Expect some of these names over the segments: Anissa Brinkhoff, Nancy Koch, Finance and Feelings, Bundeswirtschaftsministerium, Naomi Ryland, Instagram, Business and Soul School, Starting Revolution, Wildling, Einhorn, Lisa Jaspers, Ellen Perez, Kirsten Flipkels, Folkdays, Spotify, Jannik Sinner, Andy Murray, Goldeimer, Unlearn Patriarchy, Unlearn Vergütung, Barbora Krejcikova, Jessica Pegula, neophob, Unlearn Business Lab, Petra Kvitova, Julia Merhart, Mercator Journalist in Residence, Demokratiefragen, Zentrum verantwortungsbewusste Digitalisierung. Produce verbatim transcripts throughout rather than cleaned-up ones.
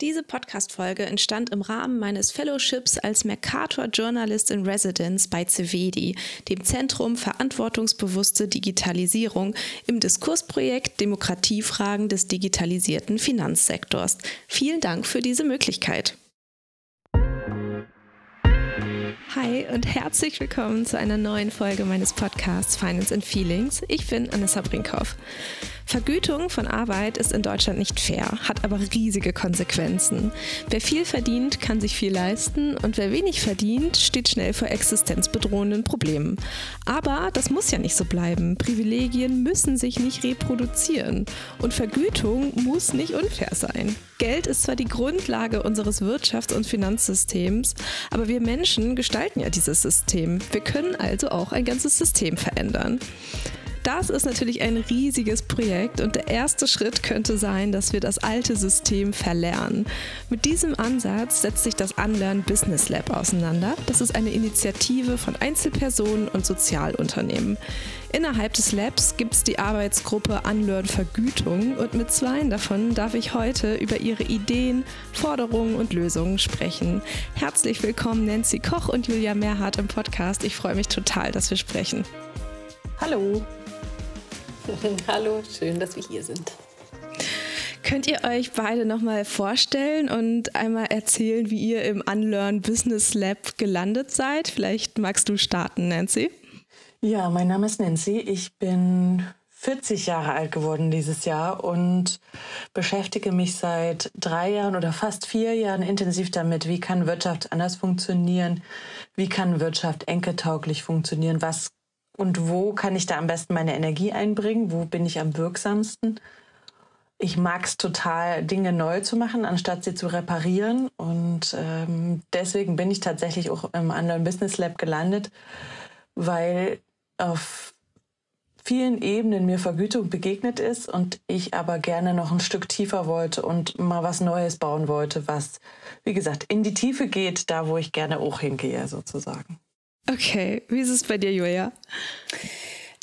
Diese Podcast-Folge entstand im Rahmen meines Fellowships als Mercator Journalist in Residence bei ZEVEDI, dem Zentrum verantwortungsbewusste Digitalisierung, im Diskursprojekt Demokratiefragen des digitalisierten Finanzsektors. Vielen Dank für diese Möglichkeit. Hi und herzlich willkommen zu einer neuen Folge meines Podcasts Finance and Feelings. Ich bin Anissa Brinkhoff. Vergütung von Arbeit ist in Deutschland nicht fair, hat aber riesige Konsequenzen. Wer viel verdient, kann sich viel leisten und wer wenig verdient, steht schnell vor existenzbedrohenden Problemen. Aber das muss ja nicht so bleiben. Privilegien müssen sich nicht reproduzieren und Vergütung muss nicht unfair sein. Geld ist zwar die Grundlage unseres Wirtschafts- und Finanzsystems, aber wir Menschen gestalten ja dieses System. Wir können also auch ein ganzes System verändern. Das ist natürlich ein riesiges Projekt und der erste Schritt könnte sein, dass wir das alte System verlernen. Mit diesem Ansatz setzt sich das Unlearn Business Lab auseinander. Das ist eine Initiative von Einzelpersonen und Sozialunternehmen. Innerhalb des Labs gibt es die Arbeitsgruppe Unlearn Vergütung und mit zweien davon darf ich heute über ihre Ideen, Forderungen und Lösungen sprechen. Herzlich willkommen Nancy Koch und Julia Merhart im Podcast. Ich freue mich total, dass wir sprechen. Hallo. Hallo, schön, dass wir hier sind. Könnt ihr euch beide nochmal vorstellen und einmal erzählen, wie ihr im Unlearn Business Lab gelandet seid? Vielleicht magst du starten, Nancy. Ja, mein Name ist Nancy. Ich bin vierzig Jahre alt geworden dieses Jahr und beschäftige mich seit drei Jahren oder fast vier Jahren intensiv damit, wie kann Wirtschaft anders funktionieren, wie kann Wirtschaft enkeltauglich funktionieren, was und wo kann ich da am besten meine Energie einbringen? Wo bin ich am wirksamsten? Ich mag es total, Dinge neu zu machen, anstatt sie zu reparieren. Und ähm, deswegen bin ich tatsächlich auch im Unlearn Business Lab gelandet, weil auf vielen Ebenen mir Vergütung begegnet ist und ich aber gerne noch ein Stück tiefer wollte und mal was Neues bauen wollte, was, wie gesagt, in die Tiefe geht, da wo ich gerne auch hingehe sozusagen. Okay, wie ist es bei dir, Julia?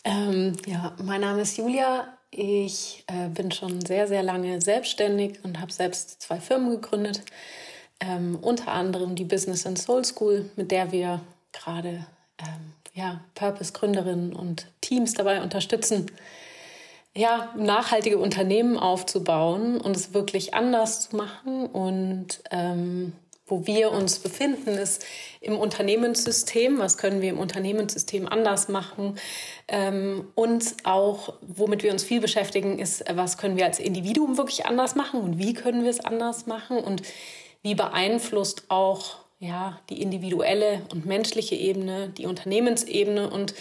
Ähm, ja, mein Name ist Julia. Ich äh, bin schon sehr, sehr lange selbstständig und habe selbst zwei Firmen gegründet. Ähm, unter anderem die Business and Soul School, mit der wir gerade ähm, ja, Purpose-Gründerinnen und Teams dabei unterstützen, ja, nachhaltige Unternehmen aufzubauen und es wirklich anders zu machen und ähm, wo wir uns befinden, ist im Unternehmenssystem. Was können wir im Unternehmenssystem anders machen? Ähm, und auch, womit wir uns viel beschäftigen, ist, was können wir als Individuum wirklich anders machen und wie können wir es anders machen? Und wie beeinflusst auch ja, die individuelle und menschliche Ebene, die Unternehmensebene? Und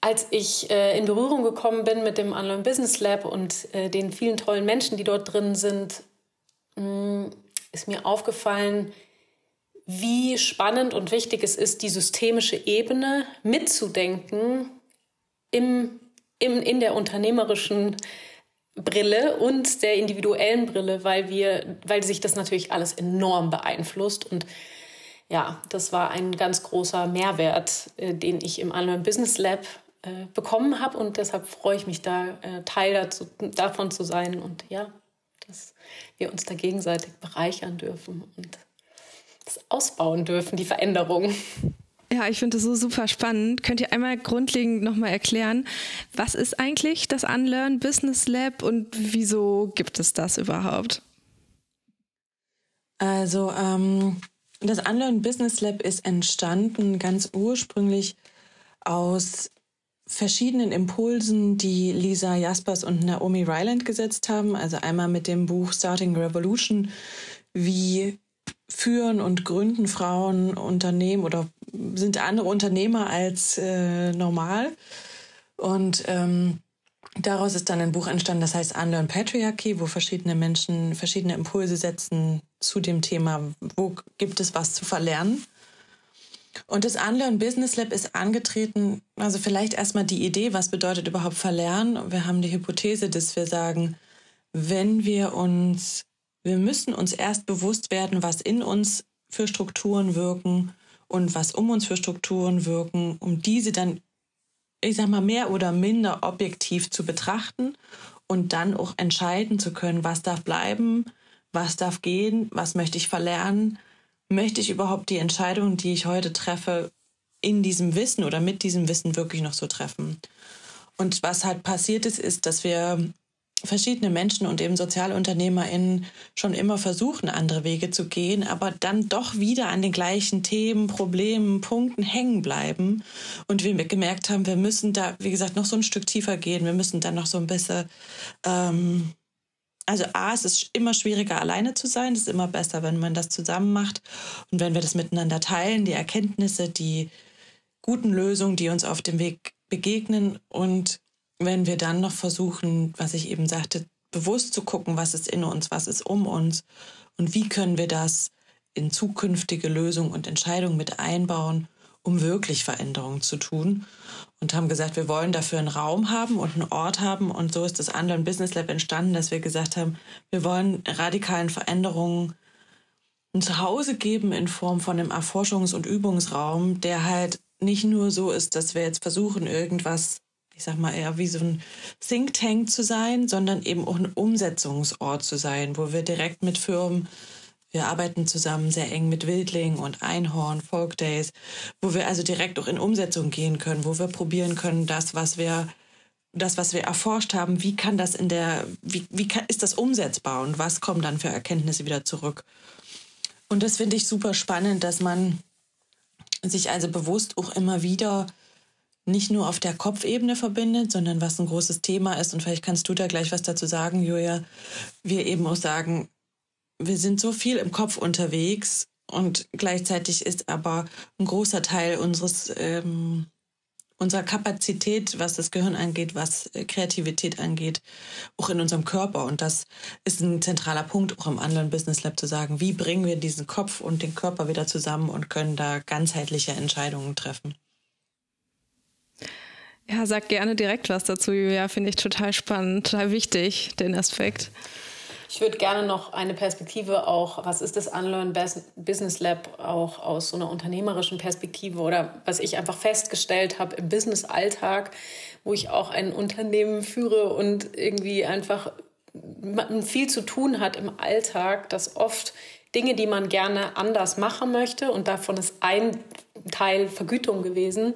als ich äh, in Berührung gekommen bin mit dem Unlearn Business Lab und äh, den vielen tollen Menschen, die dort drin sind, mh, ist mir aufgefallen, wie spannend und wichtig es ist, die systemische Ebene mitzudenken im, im, in der unternehmerischen Brille und der individuellen Brille, weil, wir, weil sich das natürlich alles enorm beeinflusst. Und ja, das war ein ganz großer Mehrwert, äh, den ich im Unlearn Business Lab äh, bekommen habe. Und deshalb freue ich mich, da äh, Teil dazu, davon zu sein und ja, dass wir uns da gegenseitig bereichern dürfen und das ausbauen dürfen, die Veränderung. Ja, ich finde das so super spannend. Könnt ihr einmal grundlegend nochmal erklären, was ist eigentlich das Unlearn Business Lab und wieso gibt es das überhaupt? Also ähm, das Unlearn Business Lab ist entstanden ganz ursprünglich aus verschiedenen Impulsen, die Lisa Jaspers und Naomi Ryland gesetzt haben. Also einmal mit dem Buch Starting Revolution, wie führen und gründen Frauen Unternehmen oder sind andere Unternehmer als äh, normal. Und ähm, daraus ist dann ein Buch entstanden, das heißt Unlearn Patriarchy, wo verschiedene Menschen verschiedene Impulse setzen zu dem Thema, wo gibt es was zu verlernen. Und das Unlearn Business Lab ist angetreten, also vielleicht erstmal die Idee, was bedeutet überhaupt verlernen? Wir haben die Hypothese, dass wir sagen, wenn wir uns, wir müssen uns erst bewusst werden, was in uns für Strukturen wirken und was um uns für Strukturen wirken, um diese dann, ich sag mal, mehr oder minder objektiv zu betrachten und dann auch entscheiden zu können, was darf bleiben, was darf gehen, was möchte ich verlernen, möchte ich überhaupt die Entscheidung, die ich heute treffe, in diesem Wissen oder mit diesem Wissen wirklich noch so treffen. Und was halt passiert ist, ist, dass wir verschiedene Menschen und eben SozialunternehmerInnen schon immer versuchen, andere Wege zu gehen, aber dann doch wieder an den gleichen Themen, Problemen, Punkten hängen bleiben. Und wir gemerkt haben, wir müssen da, wie gesagt, noch so ein Stück tiefer gehen. Wir müssen dann noch so ein bisschen, ähm, also A, es ist immer schwieriger, alleine zu sein. Es ist immer besser, wenn man das zusammen macht und wenn wir das miteinander teilen, die Erkenntnisse, die guten Lösungen, die uns auf dem Weg begegnen, und wenn wir dann noch versuchen, was ich eben sagte, bewusst zu gucken, was ist in uns, was ist um uns und wie können wir das in zukünftige Lösungen und Entscheidungen mit einbauen, um wirklich Veränderungen zu tun, und haben gesagt, wir wollen dafür einen Raum haben und einen Ort haben, und so ist das Unlearn Business Lab entstanden, dass wir gesagt haben, wir wollen radikalen Veränderungen ein Zuhause geben in Form von einem Erforschungs- und Übungsraum, der halt nicht nur so ist, dass wir jetzt versuchen, irgendwas, ich sag mal, eher wie so ein Think Tank zu sein, sondern eben auch ein Umsetzungsort zu sein, wo wir direkt mit Firmen, wir arbeiten zusammen sehr eng mit Wildling und Einhorn, Folkdays, wo wir also direkt auch in Umsetzung gehen können, wo wir probieren können, das, was wir, das, was wir erforscht haben, wie kann das in der, wie, wie kann, ist das umsetzbar und was kommen dann für Erkenntnisse wieder zurück? Und das finde ich super spannend, dass man sich also bewusst auch immer wieder nicht nur auf der Kopfebene verbindet, sondern was ein großes Thema ist. Und vielleicht kannst du da gleich was dazu sagen, Julia. Wir eben auch sagen, wir sind so viel im Kopf unterwegs und gleichzeitig ist aber ein großer Teil unseres ähm, unserer Kapazität, was das Gehirn angeht, was Kreativität angeht, auch in unserem Körper. Und das ist ein zentraler Punkt, auch im Unlearn Business Lab zu sagen, wie bringen wir diesen Kopf und den Körper wieder zusammen und können da ganzheitliche Entscheidungen treffen. Ja, sag gerne direkt was dazu, Julia. Finde ich total spannend, total wichtig, den Aspekt. Ich würde gerne noch eine Perspektive auch, was ist das Unlearn Business Lab, auch aus so einer unternehmerischen Perspektive oder was ich einfach festgestellt habe im Business-Alltag, wo ich auch ein Unternehmen führe und irgendwie einfach viel zu tun hat im Alltag, dass oft Dinge, die man gerne anders machen möchte, und davon ist ein Teil Vergütung gewesen,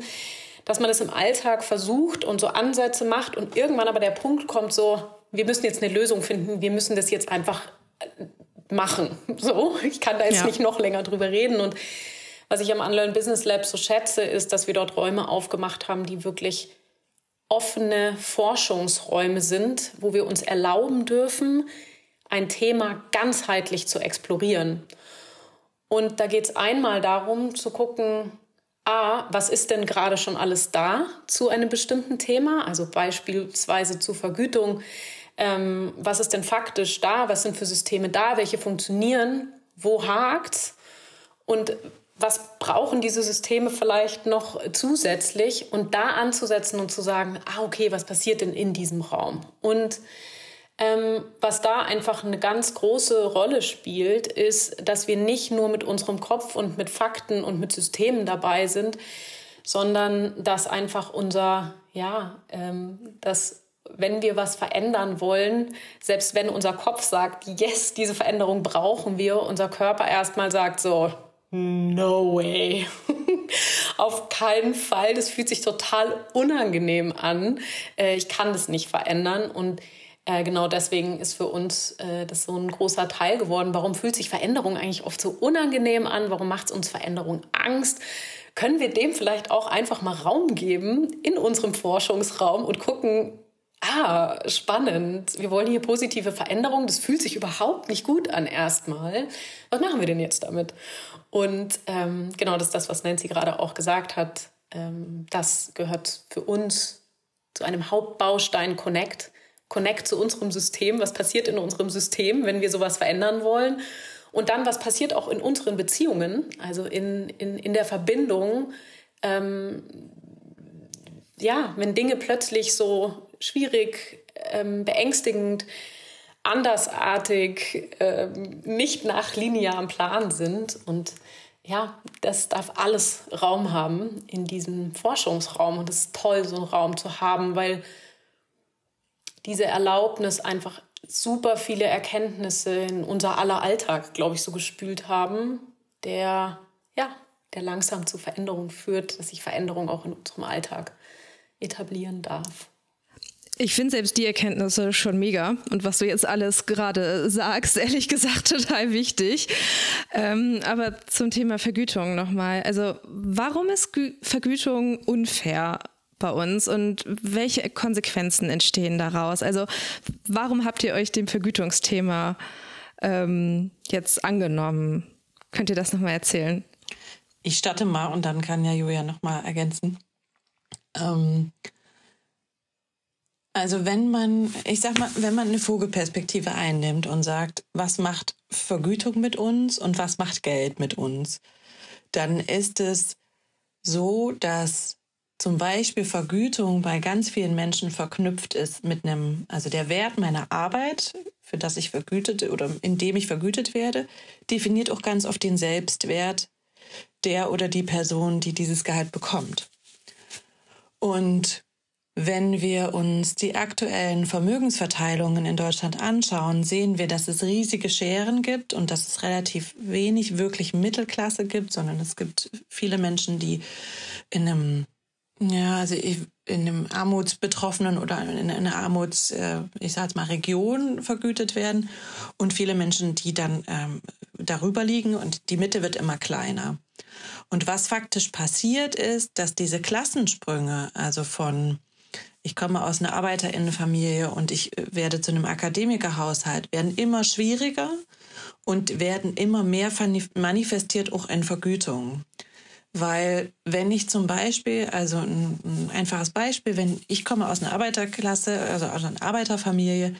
dass man das im Alltag versucht und so Ansätze macht und irgendwann aber der Punkt kommt so, wir müssen jetzt eine Lösung finden, wir müssen das jetzt einfach machen. So, ich kann da jetzt ja. nicht noch länger drüber reden. Und was ich am Unlearn Business Lab so schätze, ist, dass wir dort Räume aufgemacht haben, die wirklich offene Forschungsräume sind, wo wir uns erlauben dürfen, ein Thema ganzheitlich zu explorieren. Und da geht es einmal darum zu gucken, A, was ist denn gerade schon alles da zu einem bestimmten Thema? Also beispielsweise zu Vergütung. Ähm, was ist denn faktisch da? Was sind für Systeme da? Welche funktionieren? Wo hakt's? Und was brauchen diese Systeme vielleicht noch zusätzlich? Und da anzusetzen und zu sagen, ah, okay, was passiert denn in diesem Raum? Und Ähm, was da einfach eine ganz große Rolle spielt, ist, dass wir nicht nur mit unserem Kopf und mit Fakten und mit Systemen dabei sind, sondern dass einfach unser, ja, ähm, dass wenn wir was verändern wollen, selbst wenn unser Kopf sagt, yes, diese Veränderung brauchen wir, unser Körper erstmal sagt so, no way. Auf keinen Fall, das fühlt sich total unangenehm an. Äh, ich kann das nicht verändern, und genau deswegen ist für uns äh, das so ein großer Teil geworden. Warum fühlt sich Veränderung eigentlich oft so unangenehm an? Warum macht es uns Veränderung Angst? Können wir dem vielleicht auch einfach mal Raum geben in unserem Forschungsraum und gucken, ah, spannend, wir wollen hier positive Veränderung, das fühlt sich überhaupt nicht gut an erstmal. Was machen wir denn jetzt damit? Und ähm, genau das ist das, was Nancy gerade auch gesagt hat. Ähm, das gehört für uns zu einem Hauptbaustein Connect. Connect zu unserem System, was passiert in unserem System, wenn wir sowas verändern wollen, und dann, was passiert auch in unseren Beziehungen, also in, in, in der Verbindung, ähm, ja, wenn Dinge plötzlich so schwierig, ähm, beängstigend, andersartig, ähm, nicht nach linearem Plan sind, und ja, das darf alles Raum haben in diesem Forschungsraum, und es ist toll, so einen Raum zu haben, weil diese Erlaubnis, einfach super viele Erkenntnisse in unser aller Alltag, glaube ich, so gespült haben, der, ja, der langsam zu Veränderung führt, dass sich Veränderung auch in unserem Alltag etablieren darf. Ich finde selbst die Erkenntnisse schon mega und was du jetzt alles gerade sagst, ehrlich gesagt total wichtig. Ähm, aber zum Thema Vergütung nochmal. Also warum ist Gü- Vergütung unfair bei uns und welche Konsequenzen entstehen daraus? Also warum habt ihr euch dem Vergütungsthema ähm, jetzt angenommen? Könnt ihr das nochmal erzählen? Ich starte mal und dann kann ja Julia nochmal ergänzen. Ähm Also wenn man, ich sag mal, wenn man eine Vogelperspektive einnimmt und sagt, was macht Vergütung mit uns und was macht Geld mit uns, dann ist es so, dass zum Beispiel Vergütung bei ganz vielen Menschen verknüpft ist mit einem, also der Wert meiner Arbeit, für das ich vergütet oder indem ich vergütet werde, definiert auch ganz oft den Selbstwert der oder die Person, die dieses Gehalt bekommt. Und wenn wir uns die aktuellen Vermögensverteilungen in Deutschland anschauen, sehen wir, dass es riesige Scheren gibt und dass es relativ wenig wirklich Mittelklasse gibt, sondern es gibt viele Menschen, die in einem, ja, also in einem armutsbetroffenen oder in einer Armuts, ich sag jetzt mal, Region vergütet werden und viele Menschen, die dann ähm, darüber liegen und die Mitte wird immer kleiner. Und was faktisch passiert ist, dass diese Klassensprünge, also von ich komme aus einer Arbeiterinnenfamilie und ich werde zu einem Akademikerhaushalt, werden immer schwieriger und werden immer mehr manifestiert auch in Vergütung. Weil wenn ich zum Beispiel, also ein, ein einfaches Beispiel, wenn ich komme aus einer Arbeiterklasse, also aus einer Arbeiterfamilie,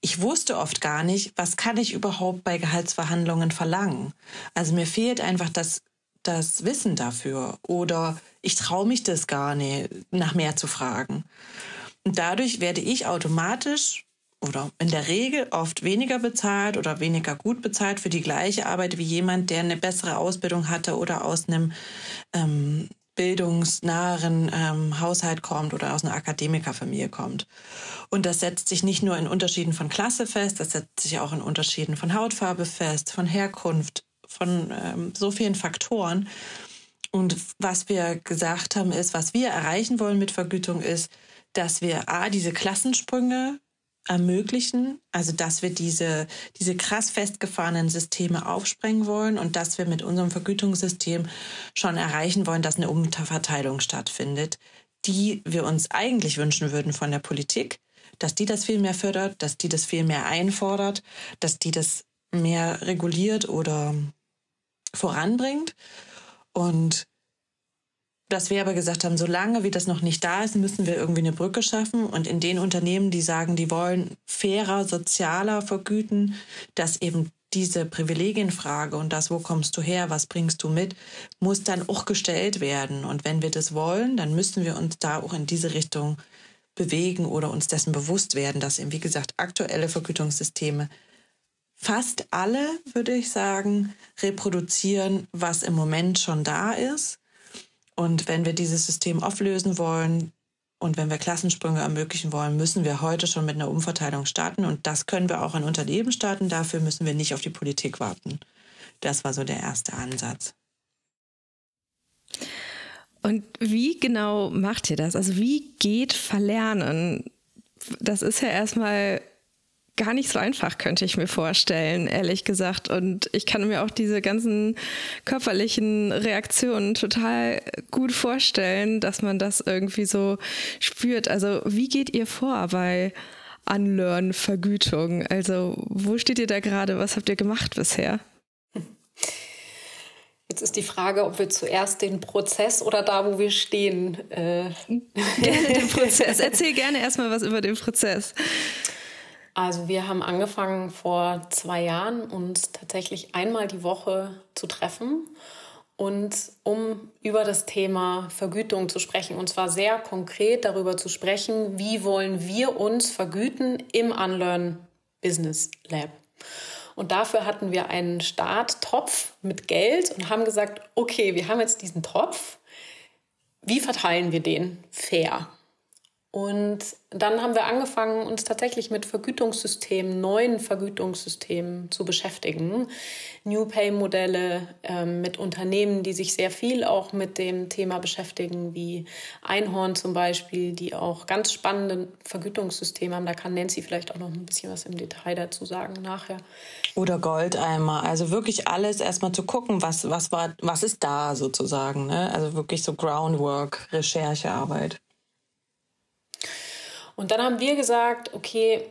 ich wusste oft gar nicht, was kann ich überhaupt bei Gehaltsverhandlungen verlangen. Also mir fehlt einfach das das Wissen dafür oder ich traue mich das gar nicht, nach mehr zu fragen. Und dadurch werde ich automatisch oder in der Regel oft weniger bezahlt oder weniger gut bezahlt für die gleiche Arbeit wie jemand, der eine bessere Ausbildung hatte oder aus einem ähm, bildungsnahen ähm, Haushalt kommt oder aus einer Akademikerfamilie kommt. Und das setzt sich nicht nur in Unterschieden von Klasse fest, das setzt sich auch in Unterschieden von Hautfarbe fest, von Herkunft, von ähm, so vielen Faktoren. Und was wir gesagt haben ist, was wir erreichen wollen mit Vergütung ist, dass wir a, diese Klassensprünge ermöglichen, also dass wir diese, diese krass festgefahrenen Systeme aufsprengen wollen und dass wir mit unserem Vergütungssystem schon erreichen wollen, dass eine Umverteilung stattfindet, die wir uns eigentlich wünschen würden von der Politik, dass die das viel mehr fördert, dass die das viel mehr einfordert, dass die das mehr reguliert oder voranbringt. Und dass wir aber gesagt haben, solange wie das noch nicht da ist, müssen wir irgendwie eine Brücke schaffen. Und in den Unternehmen, die sagen, die wollen fairer, sozialer vergüten, dass eben diese Privilegienfrage und das, wo kommst du her, was bringst du mit, muss dann auch gestellt werden. Und wenn wir das wollen, dann müssen wir uns da auch in diese Richtung bewegen oder uns dessen bewusst werden, dass eben, wie gesagt, aktuelle Vergütungssysteme fast alle, würde ich sagen, reproduzieren, was im Moment schon da ist. Und wenn wir dieses System auflösen wollen und wenn wir Klassensprünge ermöglichen wollen, müssen wir heute schon mit einer Umverteilung starten. Und das können wir auch in Unternehmen starten. Dafür müssen wir nicht auf die Politik warten. Das war so der erste Ansatz. Und wie genau macht ihr das? Also wie geht Verlernen? Das ist ja erstmal gar nicht so einfach, könnte ich mir vorstellen, ehrlich gesagt. Und ich kann mir auch diese ganzen körperlichen Reaktionen total gut vorstellen, dass man das irgendwie so spürt. Also wie geht ihr vor bei Unlearn Vergütung? Also wo steht ihr da gerade? Was habt ihr gemacht bisher? Jetzt ist die Frage, ob wir zuerst den Prozess oder da, wo wir stehen. Äh gerne den Prozess. Erzähl gerne erstmal was über den Prozess. Also wir haben angefangen vor zwei Jahren, uns tatsächlich einmal die Woche zu treffen und um über das Thema Vergütung zu sprechen. Und zwar sehr konkret darüber zu sprechen, wie wollen wir uns vergüten im Unlearn Business Lab. Und dafür hatten wir einen Starttopf mit Geld und haben gesagt, okay, wir haben jetzt diesen Topf, wie verteilen wir den fair? Und dann haben wir angefangen, uns tatsächlich mit Vergütungssystemen, neuen Vergütungssystemen zu beschäftigen. New Pay-Modelle äh, mit Unternehmen, die sich sehr viel auch mit dem Thema beschäftigen, wie Einhorn zum Beispiel, die auch ganz spannende Vergütungssysteme haben. Da kann Nancy vielleicht auch noch ein bisschen was im Detail dazu sagen nachher. Oder Goldeimer. Also wirklich alles erstmal zu gucken, was, was, war, was ist da sozusagen. Ne? Also wirklich so Groundwork, Recherchearbeit. Und dann haben wir gesagt, okay,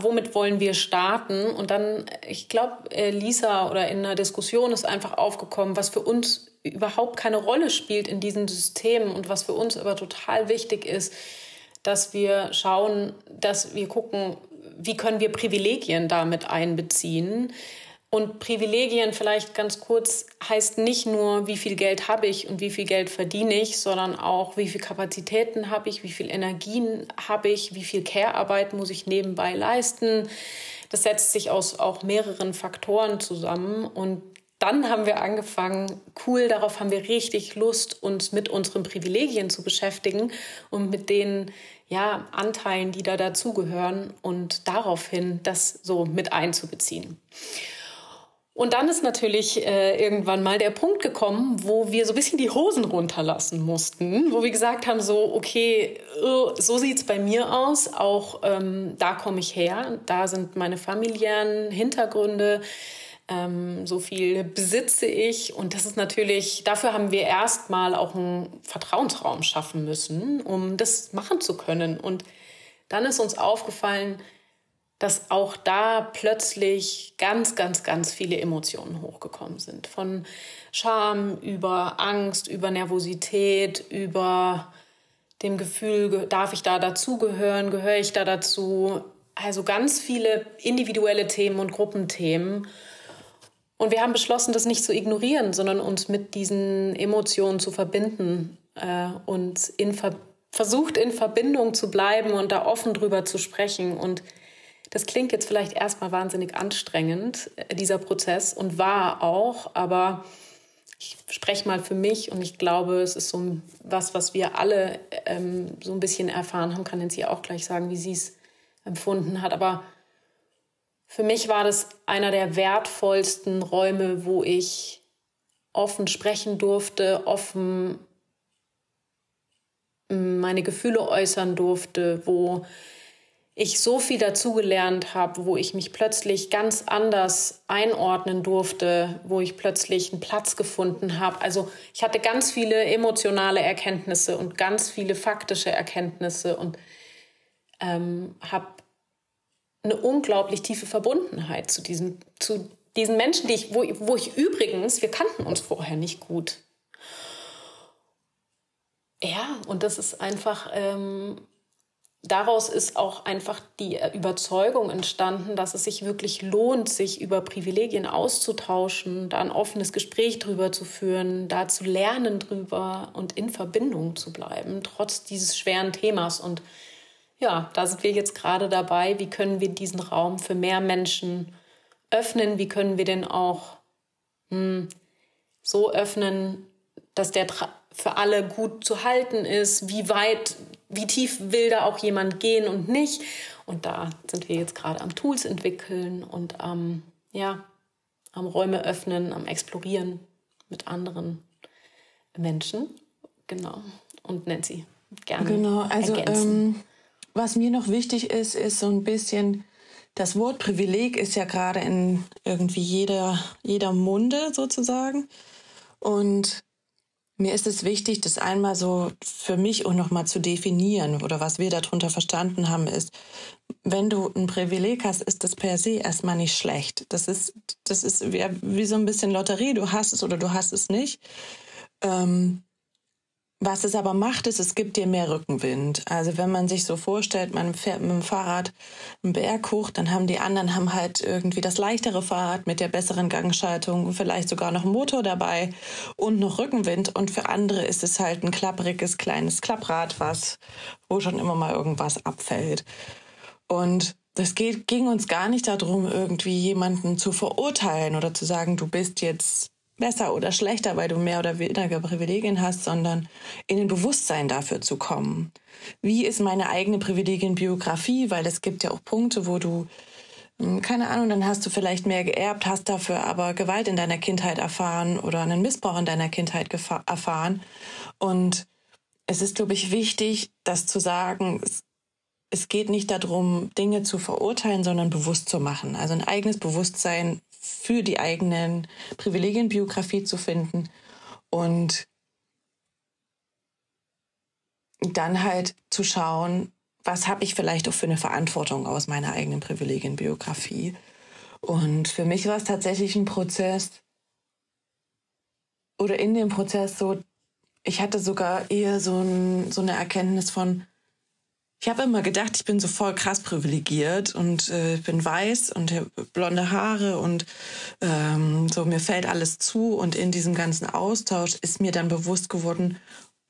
womit wollen wir starten? Und dann, ich glaube, Lisa oder in einer Diskussion ist einfach aufgekommen, was für uns überhaupt keine Rolle spielt in diesen Systemen und was für uns aber total wichtig ist, dass wir schauen, dass wir gucken, wie können wir Privilegien damit einbeziehen. Und Privilegien vielleicht ganz kurz heißt nicht nur, wie viel Geld habe ich und wie viel Geld verdiene ich, sondern auch, wie viel Kapazitäten habe ich, wie viel Energien habe ich, wie viel Care-Arbeit muss ich nebenbei leisten. Das setzt sich aus auch mehreren Faktoren zusammen. Und dann haben wir angefangen, cool, darauf haben wir richtig Lust, uns mit unseren Privilegien zu beschäftigen und mit den ja, Anteilen, die da dazugehören und daraufhin das so mit einzubeziehen. Und dann ist natürlich äh, irgendwann mal der Punkt gekommen, wo wir so ein bisschen die Hosen runterlassen mussten, wo wir gesagt haben, so okay, so sieht es bei mir aus, auch ähm, da komme ich her, da sind meine familiären Hintergründe, ähm, so viel besitze ich. Und das ist natürlich, dafür haben wir erstmal auch einen Vertrauensraum schaffen müssen, um das machen zu können. Und dann ist uns aufgefallen, dass auch da plötzlich ganz, ganz, ganz viele Emotionen hochgekommen sind. Von Scham über Angst, über Nervosität, über dem Gefühl, darf ich da dazugehören, gehöre ich da dazu? Also ganz viele individuelle Themen und Gruppenthemen. Und wir haben beschlossen, das nicht zu ignorieren, sondern uns mit diesen Emotionen zu verbinden äh, und in Ver- versucht, in Verbindung zu bleiben und da offen drüber zu sprechen. Und das klingt jetzt vielleicht erstmal wahnsinnig anstrengend, dieser Prozess, und war auch, aber ich spreche mal für mich und ich glaube, es ist so was, was wir alle ähm, so ein bisschen erfahren haben, kann Nancy auch gleich sagen, wie sie es empfunden hat, aber für mich war das einer der wertvollsten Räume, wo ich offen sprechen durfte, offen meine Gefühle äußern durfte, wo ich so viel dazugelernt habe, wo ich mich plötzlich ganz anders einordnen durfte, wo ich plötzlich einen Platz gefunden habe. Also ich hatte ganz viele emotionale Erkenntnisse und ganz viele faktische Erkenntnisse und ähm, habe eine unglaublich tiefe Verbundenheit zu diesen, zu diesen Menschen, die ich, wo, wo ich übrigens, wir kannten uns vorher nicht gut. Ja, und das ist einfach... Ähm, Daraus ist auch einfach die Überzeugung entstanden, dass es sich wirklich lohnt, sich über Privilegien auszutauschen, da ein offenes Gespräch drüber zu führen, da zu lernen drüber und in Verbindung zu bleiben, trotz dieses schweren Themas. Und ja, da sind wir jetzt gerade dabei, wie können wir diesen Raum für mehr Menschen öffnen, wie können wir den auch mh, so öffnen, dass der tra- für alle gut zu halten ist, wie weit... Wie tief will da auch jemand gehen und nicht? Und da sind wir jetzt gerade am Tools entwickeln und am, ja, am Räume öffnen, am Explorieren mit anderen Menschen. Genau. Und Nancy, gerne genau, also, ergänzen. Ähm, was mir noch wichtig ist, ist so ein bisschen, das Wort Privileg ist ja gerade in irgendwie jeder, jeder Munde sozusagen. Und mir ist es wichtig, das einmal so für mich auch nochmal zu definieren oder was wir darunter verstanden haben ist, wenn du ein Privileg hast, ist das per se erstmal nicht schlecht. Das ist, das ist wie, wie so ein bisschen Lotterie, du hast es oder du hast es nicht. Ähm, was es aber macht, ist, es gibt dir mehr Rückenwind. Also wenn man sich so vorstellt, man fährt mit dem Fahrrad einen Berg hoch, dann haben die anderen haben halt irgendwie das leichtere Fahrrad mit der besseren Gangschaltung, vielleicht sogar noch einen Motor dabei und noch Rückenwind. Und für andere ist es halt ein klappriges, kleines Klapprad, was, wo schon immer mal irgendwas abfällt. Und das geht, ging uns gar nicht darum, irgendwie jemanden zu verurteilen oder zu sagen, du bist jetzt besser oder schlechter, weil du mehr oder weniger Privilegien hast, sondern in ein Bewusstsein dafür zu kommen. Wie ist meine eigene Privilegienbiografie? Weil es gibt ja auch Punkte, wo du, keine Ahnung, dann hast du vielleicht mehr geerbt, hast dafür aber Gewalt in deiner Kindheit erfahren oder einen Missbrauch in deiner Kindheit gefa- erfahren. Und es ist, glaube ich, wichtig, das zu sagen, es geht nicht darum, Dinge zu verurteilen, sondern bewusst zu machen. Also ein eigenes Bewusstsein für die eigenen Privilegienbiografie zu finden und dann halt zu schauen, was habe ich vielleicht auch für eine Verantwortung aus meiner eigenen Privilegienbiografie. Und für mich war es tatsächlich ein Prozess oder in dem Prozess so, ich hatte sogar eher so, ein, so eine Erkenntnis von, ich habe immer gedacht, ich bin so voll krass privilegiert und äh, bin weiß und habe blonde Haare und ähm, so, mir fällt alles zu. Und in diesem ganzen Austausch ist mir dann bewusst geworden,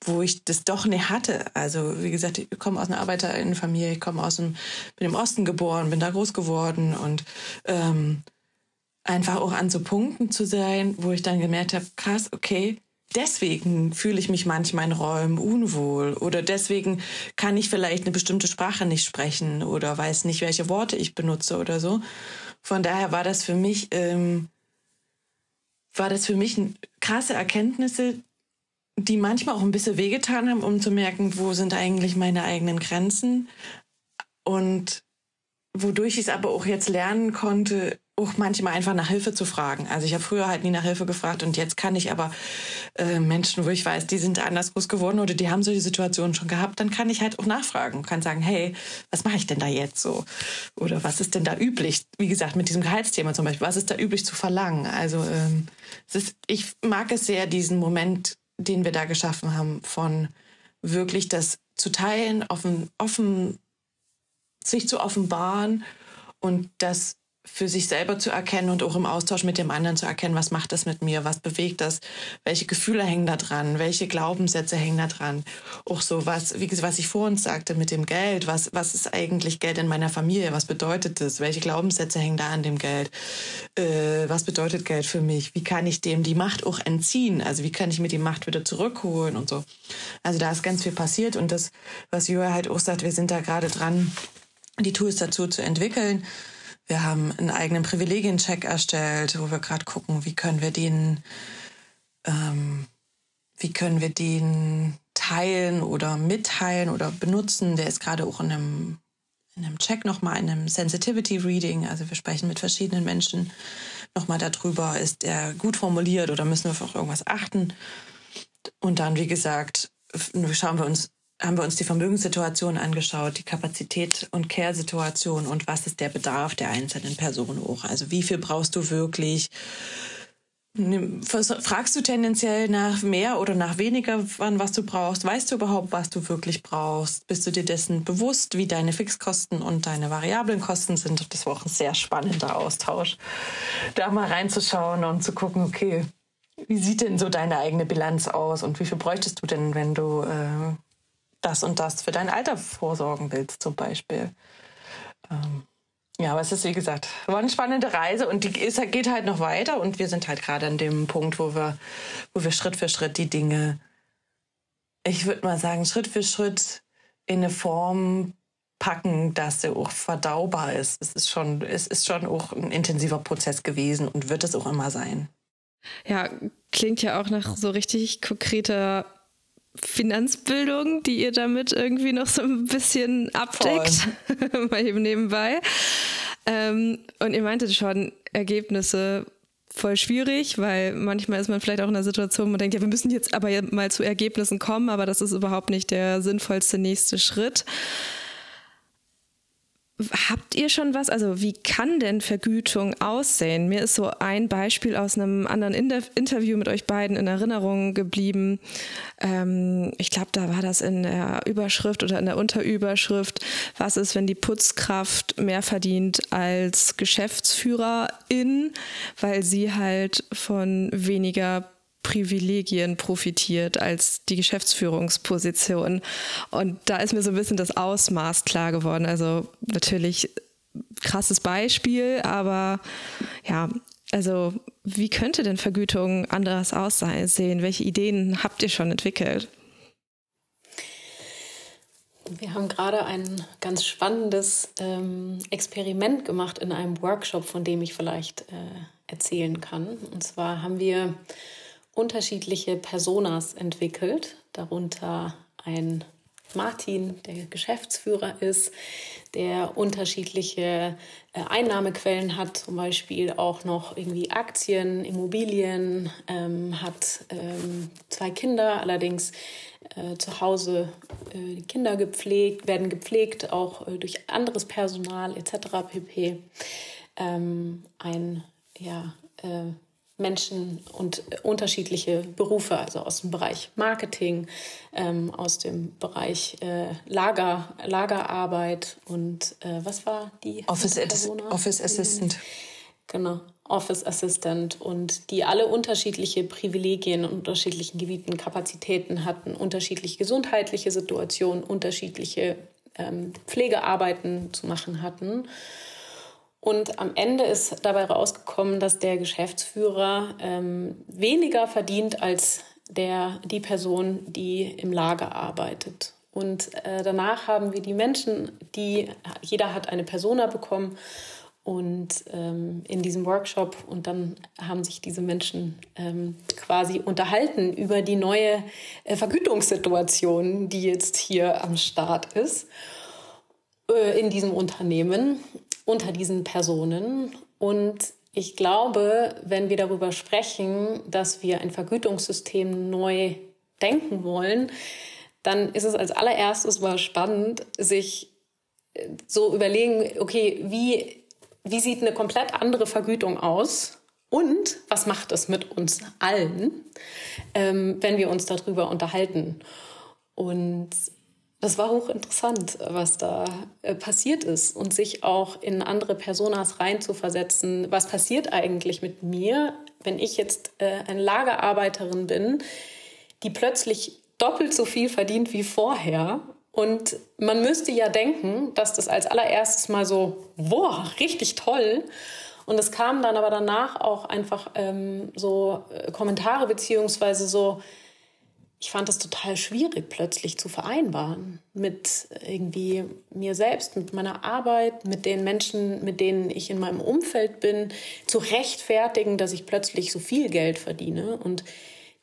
wo ich das doch nicht hatte. Also wie gesagt, ich komme aus einer Arbeiterinnenfamilie, ich komme aus dem, bin im Osten geboren, bin da groß geworden und ähm, einfach auch an so Punkten zu sein, wo ich dann gemerkt habe, krass, okay, deswegen fühle ich mich manchmal in Räumen unwohl oder deswegen kann ich vielleicht eine bestimmte Sprache nicht sprechen oder weiß nicht, welche Worte ich benutze oder so. Von daher war das für mich, ähm, war das für mich krasse Erkenntnisse, die manchmal auch ein bisschen wehgetan haben, um zu merken, wo sind eigentlich meine eigenen Grenzen und wodurch ich es aber auch jetzt lernen konnte, auch manchmal einfach nach Hilfe zu fragen. Also ich habe früher halt nie nach Hilfe gefragt und jetzt kann ich aber äh, Menschen, wo ich weiß, die sind anders groß geworden oder die haben solche Situationen schon gehabt, dann kann ich halt auch nachfragen und kann sagen, hey, was mache ich denn da jetzt so? Oder was ist denn da üblich? Wie gesagt, mit diesem Gehaltsthema zum Beispiel, was ist da üblich zu verlangen? Also ähm, es ist, ich mag es sehr, diesen Moment, den wir da geschaffen haben, von wirklich das zu teilen, offen, offen sich zu offenbaren und das für sich selber zu erkennen und auch im Austausch mit dem anderen zu erkennen, was macht das mit mir, was bewegt das, welche Gefühle hängen da dran, welche Glaubenssätze hängen da dran. Auch so was, wie gesagt, was ich vor uns sagte mit dem Geld, was, was ist eigentlich Geld in meiner Familie, was bedeutet das, welche Glaubenssätze hängen da an dem Geld, äh, was bedeutet Geld für mich, wie kann ich dem die Macht auch entziehen, also wie kann ich mir die Macht wieder zurückholen und so. Also da ist ganz viel passiert und das, was Julia halt auch sagt, wir sind da gerade dran, die Tools dazu zu entwickeln. Wir haben einen eigenen Privilegien-Check erstellt, wo wir gerade gucken, wie können wir den, ähm, wie können wir den teilen oder mitteilen oder benutzen. Der ist gerade auch in einem, in einem Check nochmal, in einem Sensitivity-Reading. Also wir sprechen mit verschiedenen Menschen nochmal darüber, ist der gut formuliert oder müssen wir auf irgendwas achten? Und dann, wie gesagt, schauen wir uns haben wir uns die Vermögenssituation angeschaut, die Kapazität- und Care-Situation und was ist der Bedarf der einzelnen Person auch. Also wie viel brauchst du wirklich? Fragst du tendenziell nach mehr oder nach weniger, wann was du brauchst? Weißt du überhaupt, was du wirklich brauchst? Bist du dir dessen bewusst, wie deine Fixkosten und deine variablen Kosten sind? Das war auch ein sehr spannender Austausch, da mal reinzuschauen und zu gucken, okay, wie sieht denn so deine eigene Bilanz aus und wie viel bräuchtest du denn, wenn du äh, das und das für dein Alter vorsorgen willst zum Beispiel. Ähm, ja, aber es ist, wie gesagt, war eine spannende Reise und die ist, geht halt noch weiter und wir sind halt gerade an dem Punkt, wo wir, wo wir Schritt für Schritt die Dinge, ich würde mal sagen, Schritt für Schritt in eine Form packen, dass sie auch verdaubar ist. Es ist schon, es ist schon auch ein intensiver Prozess gewesen und wird es auch immer sein. Ja, klingt ja auch nach so richtig konkreter Finanzbildung, die ihr damit irgendwie noch so ein bisschen abdeckt, mal eben nebenbei. Ähm, und ihr meintet schon, Ergebnisse voll schwierig, weil manchmal ist man vielleicht auch in einer Situation, wo man denkt, ja, wir müssen jetzt aber mal zu Ergebnissen kommen, aber das ist überhaupt nicht der sinnvollste nächste Schritt. Habt ihr schon was? Also wie kann denn Vergütung aussehen? Mir ist so ein Beispiel aus einem anderen Inter- Interview mit euch beiden in Erinnerung geblieben. Ähm, ich glaube, da war das in der Überschrift oder in der Unterüberschrift. Was ist, wenn die Putzkraft mehr verdient als Geschäftsführerin, weil sie halt von weniger Privilegien profitiert als die Geschäftsführungsposition. Und da ist mir so ein bisschen das Ausmaß klar geworden. Also natürlich krasses Beispiel, aber ja, also Wie könnte denn Vergütung anders aussehen? Welche Ideen habt ihr schon entwickelt? Wir haben gerade ein ganz spannendes ähm, Experiment gemacht in einem Workshop, von dem ich vielleicht äh, erzählen kann. Und zwar haben wir unterschiedliche Personas entwickelt, darunter ein Martin, der Geschäftsführer ist, der unterschiedliche äh, Einnahmequellen hat, zum Beispiel auch noch irgendwie Aktien, Immobilien, ähm, hat ähm, zwei Kinder, allerdings äh, zu Hause äh, Kinder gepflegt, werden gepflegt, auch äh, durch anderes Personal et cetera pp. Ähm, ein, ja, äh, Menschen und unterschiedliche Berufe, also aus dem Bereich Marketing, ähm, aus dem Bereich äh, Lager, Lagerarbeit und äh, was war die? Office, As- Office Assistant. Genau, Office Assistant, und die alle unterschiedliche Privilegien in unterschiedlichen Gebieten, Kapazitäten hatten, unterschiedliche gesundheitliche Situationen, unterschiedliche ähm, Pflegearbeiten zu machen hatten. Und am Ende ist dabei rausgekommen, dass der Geschäftsführer ähm, weniger verdient als der, die Person, die im Lager arbeitet. Und äh, danach haben wir die Menschen, die jeder hat eine Persona bekommen und ähm, in diesem Workshop, und dann haben sich diese Menschen ähm, quasi unterhalten über die neue äh, Vergütungssituation, die jetzt hier am Start ist äh, in diesem Unternehmen, unter diesen Personen. Und ich glaube, wenn wir darüber sprechen, dass wir ein Vergütungssystem neu denken wollen, dann ist es als allererstes mal spannend, sich so überlegen, okay, wie, wie sieht eine komplett andere Vergütung aus? Und was macht das mit uns allen, ähm, wenn wir uns darüber unterhalten? Und das war hochinteressant, was da äh, passiert ist, und sich auch in andere Personas reinzuversetzen. Was passiert eigentlich mit mir, wenn ich jetzt äh, eine Lagerarbeiterin bin, die plötzlich doppelt so viel verdient wie vorher? Und man müsste ja denken, dass das als allererstes mal so, boah, richtig toll. Und es kamen dann aber danach auch einfach ähm, so äh, Kommentare beziehungsweise so, ich fand das total schwierig, plötzlich zu vereinbaren mit irgendwie mir selbst, mit meiner Arbeit, mit den Menschen, mit denen ich in meinem Umfeld bin, zu rechtfertigen, dass ich plötzlich so viel Geld verdiene. Und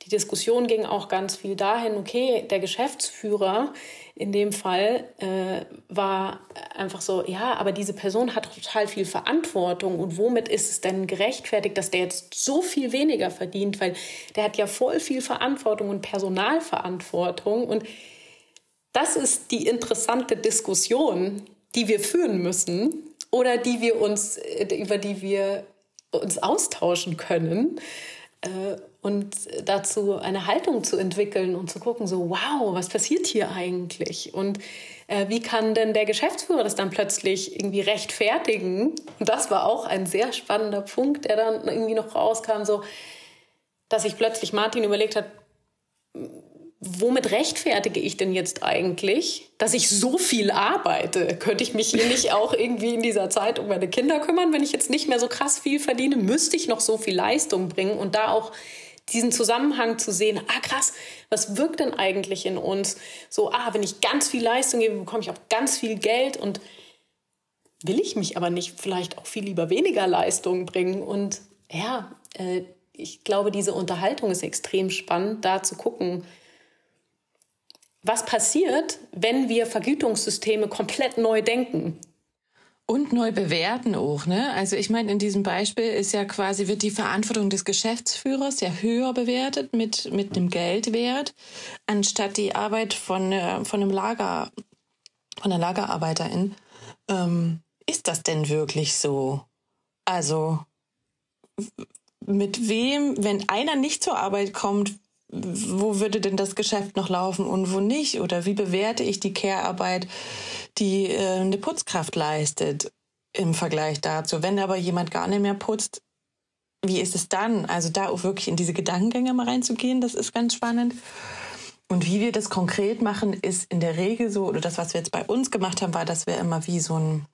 die Diskussion ging auch ganz viel dahin, okay, der Geschäftsführer in dem Fall äh, war einfach so, ja, aber diese Person hat total viel Verantwortung, und womit ist es denn gerechtfertigt, dass der jetzt so viel weniger verdient, weil der hat ja voll viel Verantwortung und Personalverantwortung, und das ist die interessante Diskussion, die wir führen müssen oder die wir uns, über die wir uns austauschen können. Äh, Und dazu eine Haltung zu entwickeln und zu gucken, so wow, was passiert hier eigentlich? Und äh, wie kann denn der Geschäftsführer das dann plötzlich irgendwie rechtfertigen? Und das war auch ein sehr spannender Punkt, der dann irgendwie noch rauskam, so dass sich plötzlich Martin überlegt hat, womit rechtfertige ich denn jetzt eigentlich, dass ich so viel arbeite? Könnte ich mich hier nicht auch irgendwie in dieser Zeit um meine Kinder kümmern, wenn ich jetzt nicht mehr so krass viel verdiene? Müsste ich noch so viel Leistung bringen? Und da auch diesen Zusammenhang zu sehen, ah krass, was wirkt denn eigentlich in uns? So, ah, wenn ich ganz viel Leistung gebe, bekomme ich auch ganz viel Geld, und will ich mich aber nicht vielleicht auch viel lieber weniger Leistung bringen? Und ja, äh, ich glaube, diese Unterhaltung ist extrem spannend, da zu gucken, was passiert, wenn wir Vergütungssysteme komplett neu denken. Und neu bewerten auch, ne? Also ich meine, in diesem Beispiel ist ja quasi, wird die Verantwortung des Geschäftsführers ja höher bewertet mit mit einem Geldwert, anstatt die Arbeit von äh, von einem Lager, von einer Lagerarbeiterin. Ähm, ist das denn wirklich so? Also mit wem, wenn einer nicht zur Arbeit kommt, wo würde denn das Geschäft noch laufen und wo nicht? Oder wie bewerte ich die Care-Arbeit, die äh, eine Putzkraft leistet im Vergleich dazu? Wenn aber jemand gar nicht mehr putzt, wie ist es dann? Also da auch wirklich in diese Gedankengänge mal reinzugehen, das ist ganz spannend. Und wie wir das konkret machen, ist in der Regel so, oder das, was wir jetzt bei uns gemacht haben, war, dass wir immer wie so ein,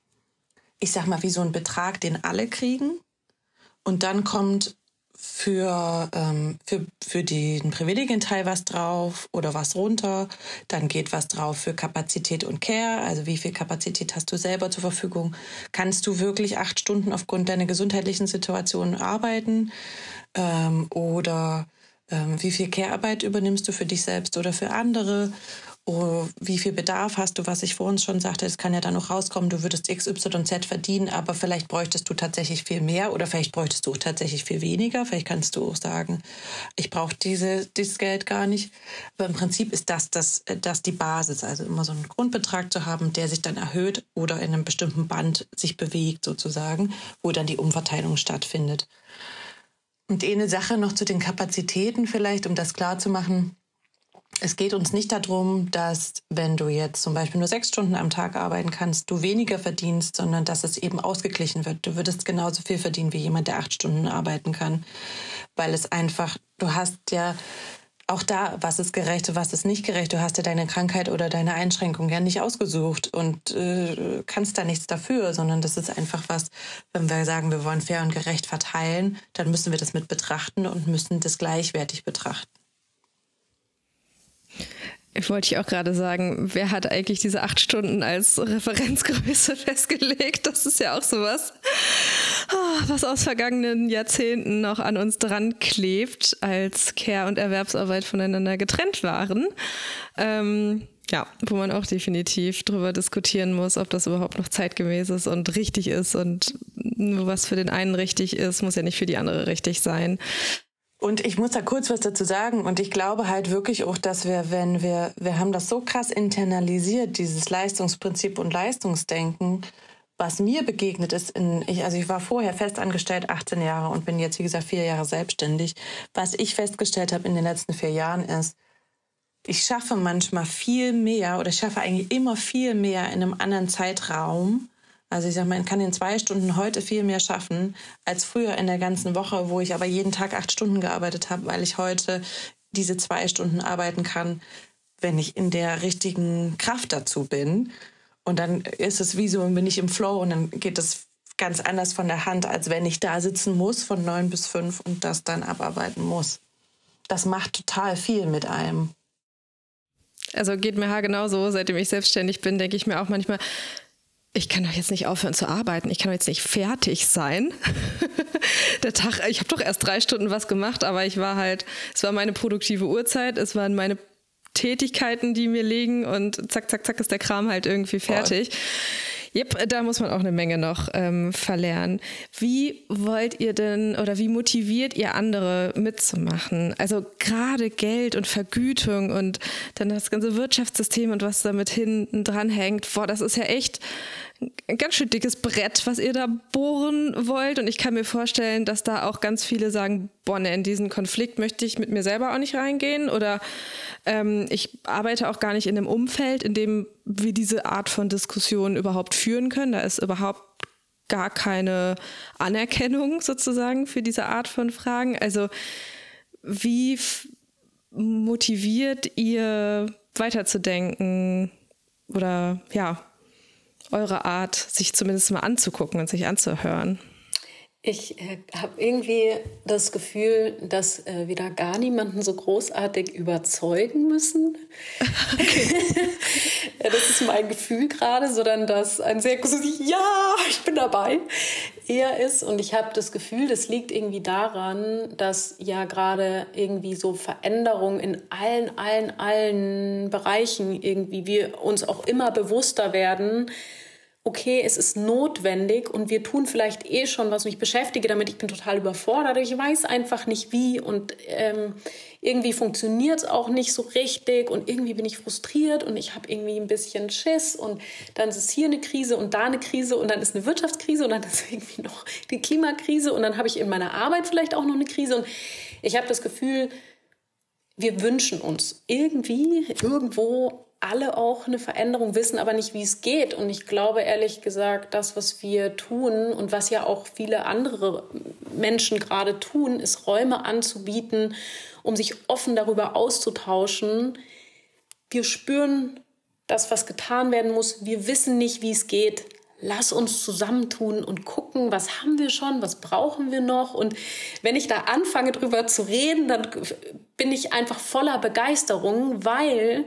ich sag mal, wie so ein Betrag, den alle kriegen. Und dann kommt für, ähm, für, für den Privilegienteil was drauf oder was runter. Dann geht was drauf für Kapazität und Care. Also wie viel Kapazität hast du selber zur Verfügung? Kannst du wirklich acht Stunden aufgrund deiner gesundheitlichen Situation arbeiten? Ähm, oder ähm, wie viel Care-Arbeit übernimmst du für dich selbst oder für andere? Wie viel Bedarf hast du, was ich vor uns schon sagte, es kann ja dann auch rauskommen, du würdest X Y Z verdienen, aber vielleicht bräuchtest du tatsächlich viel mehr oder vielleicht bräuchtest du auch tatsächlich viel weniger. Vielleicht kannst du auch sagen, ich brauche diese, dieses Geld gar nicht. Aber im Prinzip ist das, das, das die Basis, also immer so einen Grundbetrag zu haben, der sich dann erhöht oder in einem bestimmten Band sich bewegt sozusagen, wo dann die Umverteilung stattfindet. Und eine Sache noch zu den Kapazitäten vielleicht, um das klarzumachen. Es geht uns nicht darum, dass wenn du jetzt zum Beispiel nur sechs Stunden am Tag arbeiten kannst, du weniger verdienst, sondern dass es eben ausgeglichen wird. Du würdest genauso viel verdienen wie jemand, der acht Stunden arbeiten kann, weil es einfach, du hast ja auch da, was ist gerecht und was ist nicht gerecht. Du hast ja deine Krankheit oder deine Einschränkung ja nicht ausgesucht und äh, kannst da nichts dafür, sondern das ist einfach was, wenn wir sagen, wir wollen fair und gerecht verteilen, dann müssen wir das mit betrachten und müssen das gleichwertig betrachten. Wollte ich auch gerade sagen, wer hat eigentlich diese acht Stunden als Referenzgröße festgelegt? Das ist ja auch sowas, was aus vergangenen Jahrzehnten noch an uns dran klebt, als Care und Erwerbsarbeit voneinander getrennt waren. Ähm, ja, wo man auch definitiv drüber diskutieren muss, ob das überhaupt noch zeitgemäß ist und richtig ist. Und nur was für den einen richtig ist, muss ja nicht für die andere richtig sein. Und ich muss da kurz was dazu sagen und ich glaube halt wirklich auch, dass wir, wenn wir, wir haben das so krass internalisiert, dieses Leistungsprinzip und Leistungsdenken, was mir begegnet ist, in, ich, also ich war vorher festangestellt, achtzehn Jahre und bin jetzt, wie gesagt, vier Jahre selbstständig. Was ich festgestellt habe in den letzten vier Jahren ist, ich schaffe manchmal viel mehr oder ich schaffe eigentlich immer viel mehr in einem anderen Zeitraum. Also ich sag mal, man kann in zwei Stunden heute viel mehr schaffen als früher in der ganzen Woche, wo ich aber jeden Tag acht Stunden gearbeitet habe, weil ich heute diese zwei Stunden arbeiten kann, wenn ich in der richtigen Kraft dazu bin. Und dann ist es wie so, bin ich im Flow und dann geht das ganz anders von der Hand, als wenn ich da sitzen muss von neun bis fünf und das dann abarbeiten muss. Das macht total viel mit einem. Also geht mir haargenau so, seitdem ich selbstständig bin, denke ich mir auch manchmal, ich kann doch jetzt nicht aufhören zu arbeiten. Ich kann doch jetzt nicht fertig sein. Der Tag, ich habe doch erst drei Stunden was gemacht, aber ich war halt, es war meine produktive Uhrzeit, es waren meine Tätigkeiten, die mir liegen und zack, zack, zack ist der Kram halt irgendwie fertig. Jep, da muss man auch eine Menge noch ähm, verlernen. Wie wollt ihr denn oder wie motiviert ihr andere mitzumachen? Also gerade Geld und Vergütung und dann das ganze Wirtschaftssystem und was damit hinten dran hängt. Boah, das ist ja echt ein ganz schön dickes Brett, was ihr da bohren wollt. Und ich kann mir vorstellen, dass da auch ganz viele sagen, boah, ne, in diesen Konflikt möchte ich mit mir selber auch nicht reingehen oder ähm, ich arbeite auch gar nicht in einem Umfeld, in dem wir diese Art von Diskussion überhaupt führen können. Da ist überhaupt gar keine Anerkennung sozusagen für diese Art von Fragen. Also wie f- motiviert ihr weiterzudenken oder ja, eure Art, sich zumindest mal anzugucken und sich anzuhören? Ich äh, habe irgendwie das Gefühl, dass äh, wir da gar niemanden so großartig überzeugen müssen. Okay. Das ist mein Gefühl gerade, sondern dass ein sehr großes Ja, ich bin dabei eher ist. Und ich habe das Gefühl, das liegt irgendwie daran, dass ja gerade irgendwie so Veränderungen in allen, allen, allen Bereichen irgendwie wir uns auch immer bewusster werden, okay, es ist notwendig und wir tun vielleicht eh schon, was mich beschäftige damit. Ich bin total überfordert, ich weiß einfach nicht wie und ähm, irgendwie funktioniert es auch nicht so richtig und irgendwie bin ich frustriert und ich habe irgendwie ein bisschen Schiss und dann ist hier eine Krise und da eine Krise und dann ist eine Wirtschaftskrise und dann ist irgendwie noch die Klimakrise und dann habe ich in meiner Arbeit vielleicht auch noch eine Krise und ich habe das Gefühl, wir wünschen uns irgendwie irgendwo alle auch eine Veränderung, wissen aber nicht, wie es geht. Und ich glaube, ehrlich gesagt, das, was wir tun und was ja auch viele andere Menschen gerade tun, ist Räume anzubieten, um sich offen darüber auszutauschen. Wir spüren das, was getan werden muss. Wir wissen nicht, wie es geht. lass uns zusammentun und gucken, was haben wir schon, was brauchen wir noch. Und wenn ich da anfange, drüber zu reden, dann bin ich einfach voller Begeisterung, weil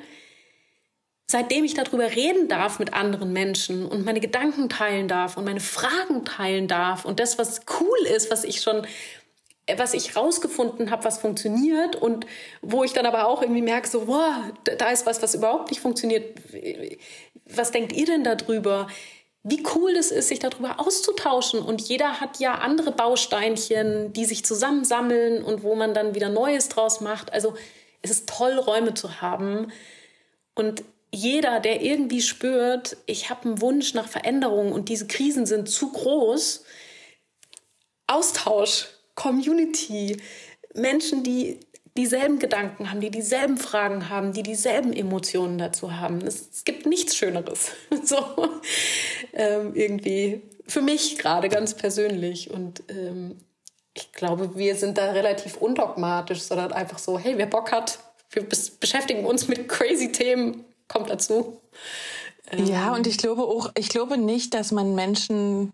seitdem ich darüber reden darf mit anderen Menschen und meine Gedanken teilen darf und meine Fragen teilen darf und das, was cool ist, was ich schon, was ich rausgefunden habe, was funktioniert und wo ich dann aber auch irgendwie merke, so, wow, da ist was, was überhaupt nicht funktioniert. Was denkt ihr denn darüber? Wie cool das ist, sich darüber auszutauschen. Und jeder hat ja andere Bausteinchen, die sich zusammensammeln und wo man dann wieder Neues draus macht. Also es ist toll, Räume zu haben. Und jeder, der irgendwie spürt, ich habe einen Wunsch nach Veränderung und diese Krisen sind zu groß, Austausch, Community, Menschen, die dieselben Gedanken haben, die dieselben Fragen haben, die dieselben Emotionen dazu haben. Es, es gibt nichts Schöneres. So ähm, irgendwie für mich gerade ganz persönlich. Und ähm, ich glaube, wir sind da relativ undogmatisch, sondern einfach so, hey, wer Bock hat, wir bes- beschäftigen uns mit crazy Themen, kommt dazu. Ähm, ja, und ich glaube auch, ich glaube nicht, dass man Menschen...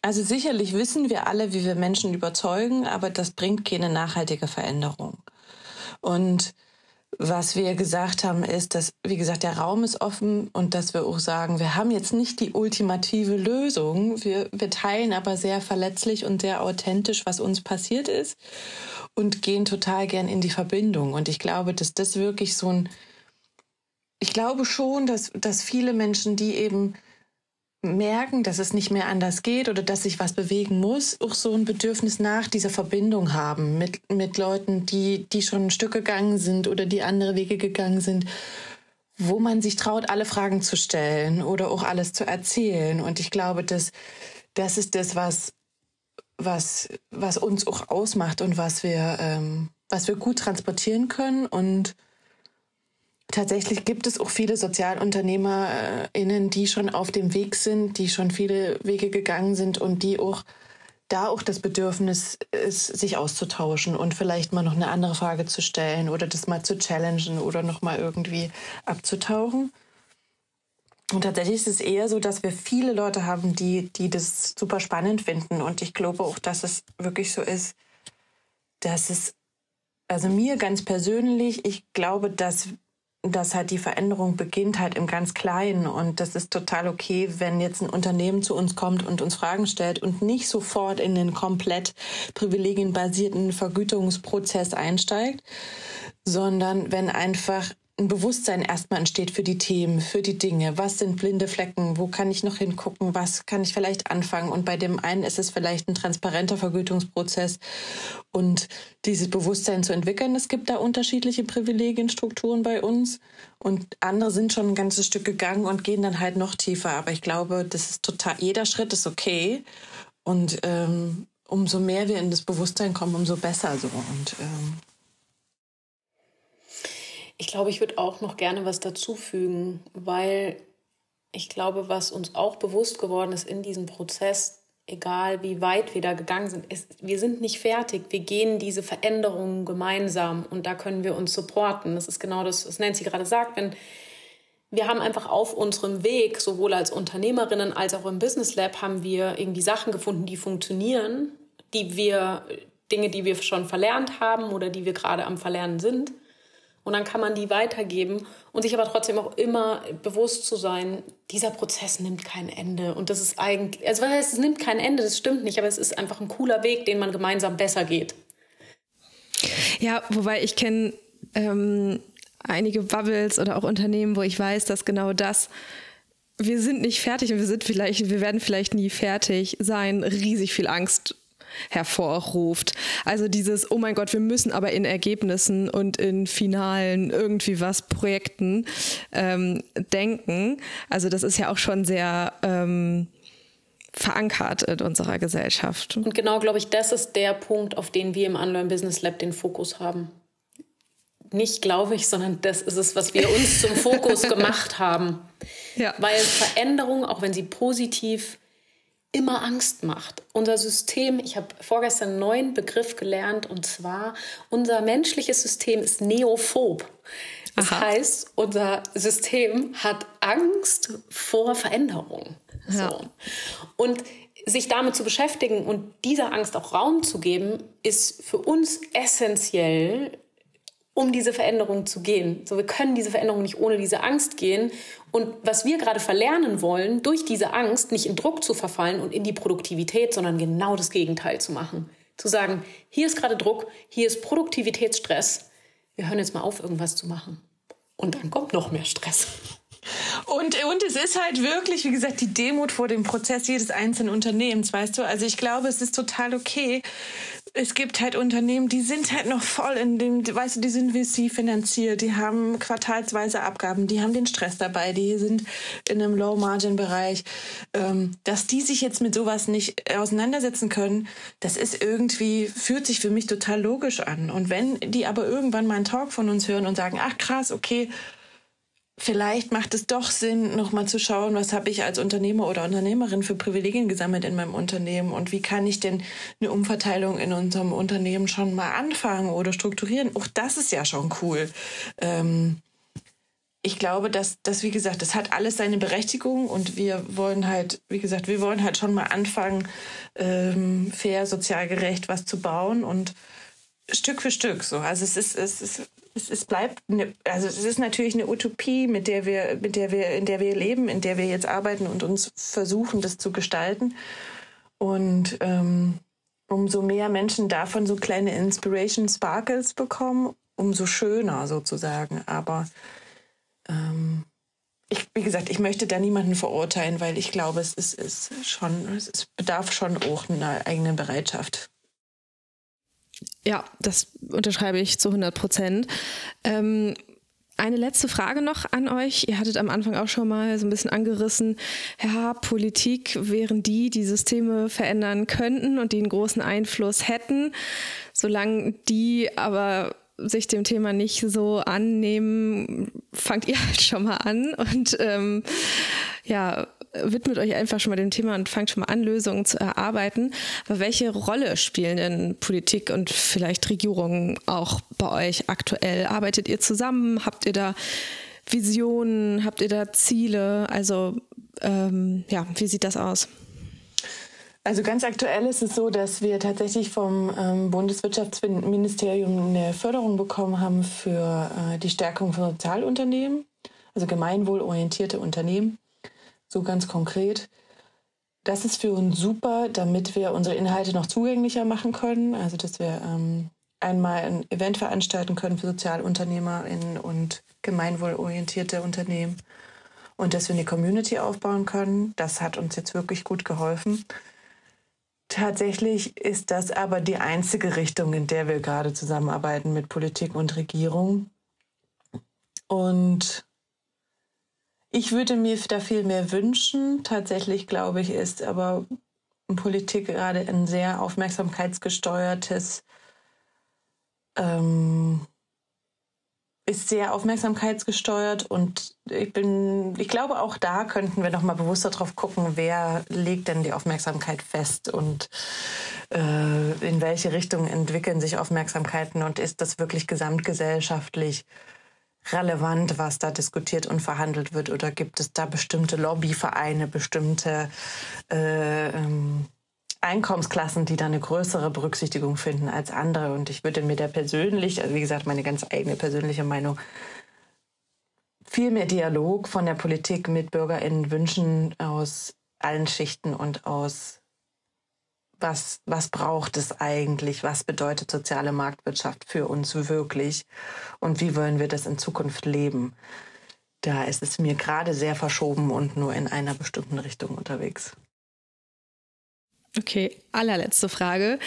Also sicherlich wissen wir alle, wie wir Menschen überzeugen, aber das bringt keine nachhaltige Veränderung. Und was wir gesagt haben, ist, dass, wie gesagt, der Raum ist offen und dass wir auch sagen, wir haben jetzt nicht die ultimative Lösung. Wir, wir teilen aber sehr verletzlich und sehr authentisch, was uns passiert ist und gehen total gern in die Verbindung. Und ich glaube, dass das wirklich so ein... Ich glaube schon, dass, dass viele Menschen, die eben... merken, dass es nicht mehr anders geht oder dass sich was bewegen muss, auch so ein Bedürfnis nach dieser Verbindung haben mit, mit Leuten, die, die schon ein Stück gegangen sind oder die andere Wege gegangen sind, wo man sich traut, alle Fragen zu stellen oder auch alles zu erzählen. Und ich glaube, dass, das ist das, was, was, was uns auch ausmacht und was wir, ähm, was wir gut transportieren können. Und tatsächlich gibt es auch viele SozialunternehmerInnen, die schon auf dem Weg sind, die schon viele Wege gegangen sind und die auch da auch das Bedürfnis ist, sich auszutauschen und vielleicht mal noch eine andere Frage zu stellen oder das mal zu challengen oder noch mal irgendwie abzutauchen. Und tatsächlich ist es eher so, dass wir viele Leute haben, die, die das super spannend finden. Und ich glaube auch, dass es wirklich so ist, dass es, also mir ganz persönlich, ich glaube, dass dass halt die Veränderung beginnt halt im ganz Kleinen und das ist total okay, wenn jetzt ein Unternehmen zu uns kommt und uns Fragen stellt und nicht sofort in den komplett privilegienbasierten Vergütungsprozess einsteigt, sondern wenn einfach ein Bewusstsein erstmal entsteht für die Themen, für die Dinge. Was sind blinde Flecken? Wo kann ich noch hingucken? Was kann ich vielleicht anfangen? Und bei dem einen ist es vielleicht ein transparenter Vergütungsprozess. Und dieses Bewusstsein zu entwickeln, es gibt da unterschiedliche Privilegienstrukturen bei uns. Und andere sind schon ein ganzes Stück gegangen und gehen dann halt noch tiefer. Aber ich glaube, das ist total, jeder Schritt ist okay. Und ähm, umso mehr wir in das Bewusstsein kommen, umso besser so. Und ähm, Ich glaube, ich würde auch noch gerne was dazufügen, weil ich glaube, was uns auch bewusst geworden ist in diesem Prozess, egal wie weit wir da gegangen sind, ist, wir sind nicht fertig. Wir gehen diese Veränderungen gemeinsam und da können wir uns supporten. Das ist genau das, was Nancy gerade sagt. Wenn wir haben einfach auf unserem Weg, sowohl als Unternehmerinnen als auch im Business Lab, haben wir irgendwie Sachen gefunden, die funktionieren, die wir, Dinge, die wir schon verlernt haben oder die wir gerade am Verlernen sind. Und dann kann man die weitergeben und sich aber trotzdem auch immer bewusst zu sein, dieser Prozess nimmt kein Ende. Und das ist eigentlich, also was heißt, es nimmt kein Ende, das stimmt nicht, aber es ist einfach ein cooler Weg, den man gemeinsam besser geht. Ja, wobei ich kenne ähm, einige Bubbles oder auch Unternehmen, wo ich weiß, dass genau das, wir sind nicht fertig und wir sind vielleicht, wir werden vielleicht nie fertig sein, riesig viel Angst hervorruft. Also dieses, oh mein Gott, wir müssen aber in Ergebnissen und in finalen irgendwie was Projekten ähm, denken. Also das ist ja auch schon sehr ähm, verankert in unserer Gesellschaft. Und genau, glaube ich, das ist der Punkt, auf den wir im Unlearn Business Lab den Fokus haben. Nicht, glaube ich, sondern das ist es, was wir uns zum Fokus gemacht haben. Ja. Weil Veränderung, auch wenn sie positiv immer Angst macht. Unser System, ich habe vorgestern einen neuen Begriff gelernt, und zwar unser menschliches System ist neophob. Das Aha. heißt, unser System hat Angst vor Veränderung. Ja. So. Und sich damit zu beschäftigen und dieser Angst auch Raum zu geben, ist für uns essentiell, um diese Veränderung zu gehen. So, wir können diese Veränderung nicht ohne diese Angst gehen. Und was wir gerade verlernen wollen, durch diese Angst nicht in Druck zu verfallen und in die Produktivität, sondern genau das Gegenteil zu machen. Zu sagen, hier ist gerade Druck, hier ist Produktivitätsstress. Wir hören jetzt mal auf, irgendwas zu machen. Und dann kommt noch mehr Stress. Und, und es ist halt wirklich, wie gesagt, die Demut vor dem Prozess jedes einzelnen Unternehmens, weißt du? Also ich glaube, es ist total okay. Es gibt halt Unternehmen, die sind halt noch voll in dem, weißt du, die sind V C finanziert, die haben quartalsweise Abgaben, die haben den Stress dabei, die sind in einem Low-Margin-Bereich. Ähm, dass die sich jetzt mit sowas nicht auseinandersetzen können, das ist irgendwie, fühlt sich für mich total logisch an. Und wenn die aber irgendwann mal einen Talk von uns hören und sagen, ach krass, okay, vielleicht macht es doch Sinn, nochmal zu schauen, was habe ich als Unternehmer oder Unternehmerin für Privilegien gesammelt in meinem Unternehmen und wie kann ich denn eine Umverteilung in unserem Unternehmen schon mal anfangen oder strukturieren. Auch das ist ja schon cool. Ähm, ich glaube, dass das, wie gesagt, das hat alles seine Berechtigung und wir wollen halt, wie gesagt, wir wollen halt schon mal anfangen, ähm, fair, sozial gerecht was zu bauen und Stück für Stück so. Also es ist, es ist Es bleibt, eine, also es ist natürlich eine Utopie, mit der wir, mit der wir, in der wir leben, in der wir jetzt arbeiten und uns versuchen, das zu gestalten. Und ähm, umso mehr Menschen davon so kleine Inspiration Sparkles bekommen, umso schöner sozusagen. Aber ähm, ich, wie gesagt, ich möchte da niemanden verurteilen, weil ich glaube, es ist, ist schon, es bedarf schon auch einer eigenen Bereitschaft. Ja, das unterschreibe ich zu hundert Prozent. Ähm, eine letzte Frage noch an euch. Ihr hattet am Anfang auch schon mal so ein bisschen angerissen, ja, Politik wären die, die Systeme verändern könnten und die einen großen Einfluss hätten. Solange die aber sich dem Thema nicht so annehmen, fangt ihr halt schon mal an und ähm, ja, widmet euch einfach schon mal dem Thema und fangt schon mal an, Lösungen zu erarbeiten. Aber welche Rolle spielen denn Politik und vielleicht Regierungen auch bei euch aktuell? Arbeitet ihr zusammen? Habt ihr da Visionen? Habt ihr da Ziele? Also ähm, ja, wie sieht das aus? Also ganz aktuell ist es so, dass wir tatsächlich vom ähm, Bundeswirtschaftsministerium eine Förderung bekommen haben für äh, die Stärkung von Sozialunternehmen, also gemeinwohlorientierte Unternehmen. So ganz konkret. Das ist für uns super, damit wir unsere Inhalte noch zugänglicher machen können. Also dass wir ähm, einmal ein Event veranstalten können für SozialunternehmerInnen und gemeinwohlorientierte Unternehmen. Und dass wir eine Community aufbauen können. Das hat uns jetzt wirklich gut geholfen. Tatsächlich ist das aber die einzige Richtung, in der wir gerade zusammenarbeiten mit Politik und Regierung. Und ich würde mir da viel mehr wünschen. Tatsächlich, glaube ich, ist aber Politik gerade ein sehr aufmerksamkeitsgesteuertes, ähm, ist sehr aufmerksamkeitsgesteuert und ich bin, ich glaube, auch da könnten wir noch mal bewusster drauf gucken, wer legt denn die Aufmerksamkeit fest und äh, in welche Richtung entwickeln sich Aufmerksamkeiten und ist das wirklich gesamtgesellschaftlich relevant, was da diskutiert und verhandelt wird? Oder gibt es da bestimmte Lobbyvereine, bestimmte äh, ähm, Einkommensklassen, die da eine größere Berücksichtigung finden als andere? Und ich würde mir da persönlich, also wie gesagt, meine ganz eigene persönliche Meinung, viel mehr Dialog von der Politik mit BürgerInnen wünschen aus allen Schichten und aus was, was braucht es eigentlich? Was bedeutet soziale Marktwirtschaft für uns wirklich? Und wie wollen wir das in Zukunft leben? Da ist es mir gerade sehr verschoben und nur in einer bestimmten Richtung unterwegs. Okay, allerletzte Frage.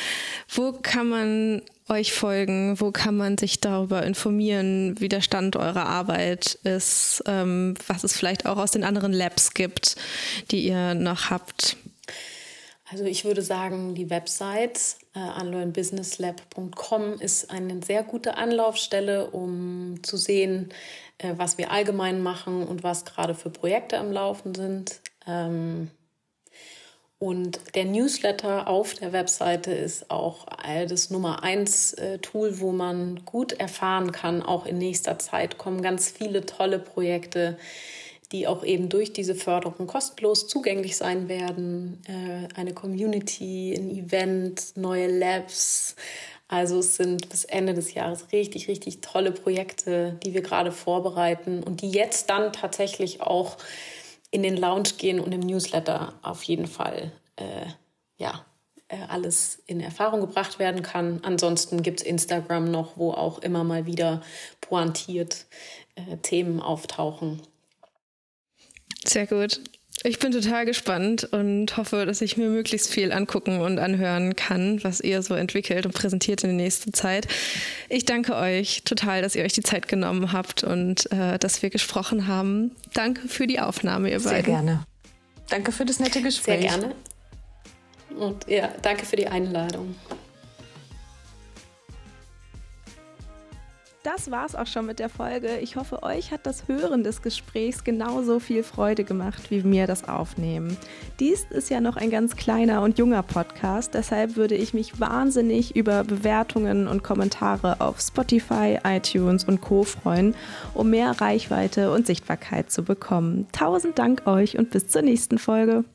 Wo kann man euch folgen? Wo kann man sich darüber informieren, wie der Stand eurer Arbeit ist? Ähm, was es vielleicht auch aus den anderen Labs gibt, die ihr noch habt? Also ich würde sagen, die Website uh, unlearn business lab dot com ist eine sehr gute Anlaufstelle, um zu sehen, äh, was wir allgemein machen und was gerade für Projekte am Laufen sind. Ähm, und der Newsletter auf der Webseite ist auch äh, das Nummer eins äh, Tool, wo man gut erfahren kann, auch in nächster Zeit kommen ganz viele tolle Projekte, die auch eben durch diese Förderung kostenlos zugänglich sein werden. Äh, eine Community, ein Event, neue Labs. Also es sind bis Ende des Jahres richtig, richtig tolle Projekte, die wir gerade vorbereiten und die jetzt dann tatsächlich auch in den Lounge gehen und im Newsletter auf jeden Fall äh, ja, äh, alles in Erfahrung gebracht werden kann. Ansonsten gibt es Instagram noch, wo auch immer mal wieder pointiert äh, Themen auftauchen. Sehr gut. Ich bin total gespannt und hoffe, dass ich mir möglichst viel angucken und anhören kann, was ihr so entwickelt und präsentiert in der nächsten Zeit. Ich danke euch total, dass ihr euch die Zeit genommen habt und äh, dass wir gesprochen haben. Danke für die Aufnahme, ihr beiden. Sehr gerne. Danke für das nette Gespräch. Sehr gerne. Und ja, danke für die Einladung. Das war's auch schon mit der Folge. Ich hoffe, euch hat das Hören des Gesprächs genauso viel Freude gemacht, wie mir das Aufnehmen. Dies ist ja noch ein ganz kleiner und junger Podcast, deshalb würde ich mich wahnsinnig über Bewertungen und Kommentare auf Spotify, iTunes und Co. freuen, um mehr Reichweite und Sichtbarkeit zu bekommen. Tausend Dank euch und bis zur nächsten Folge.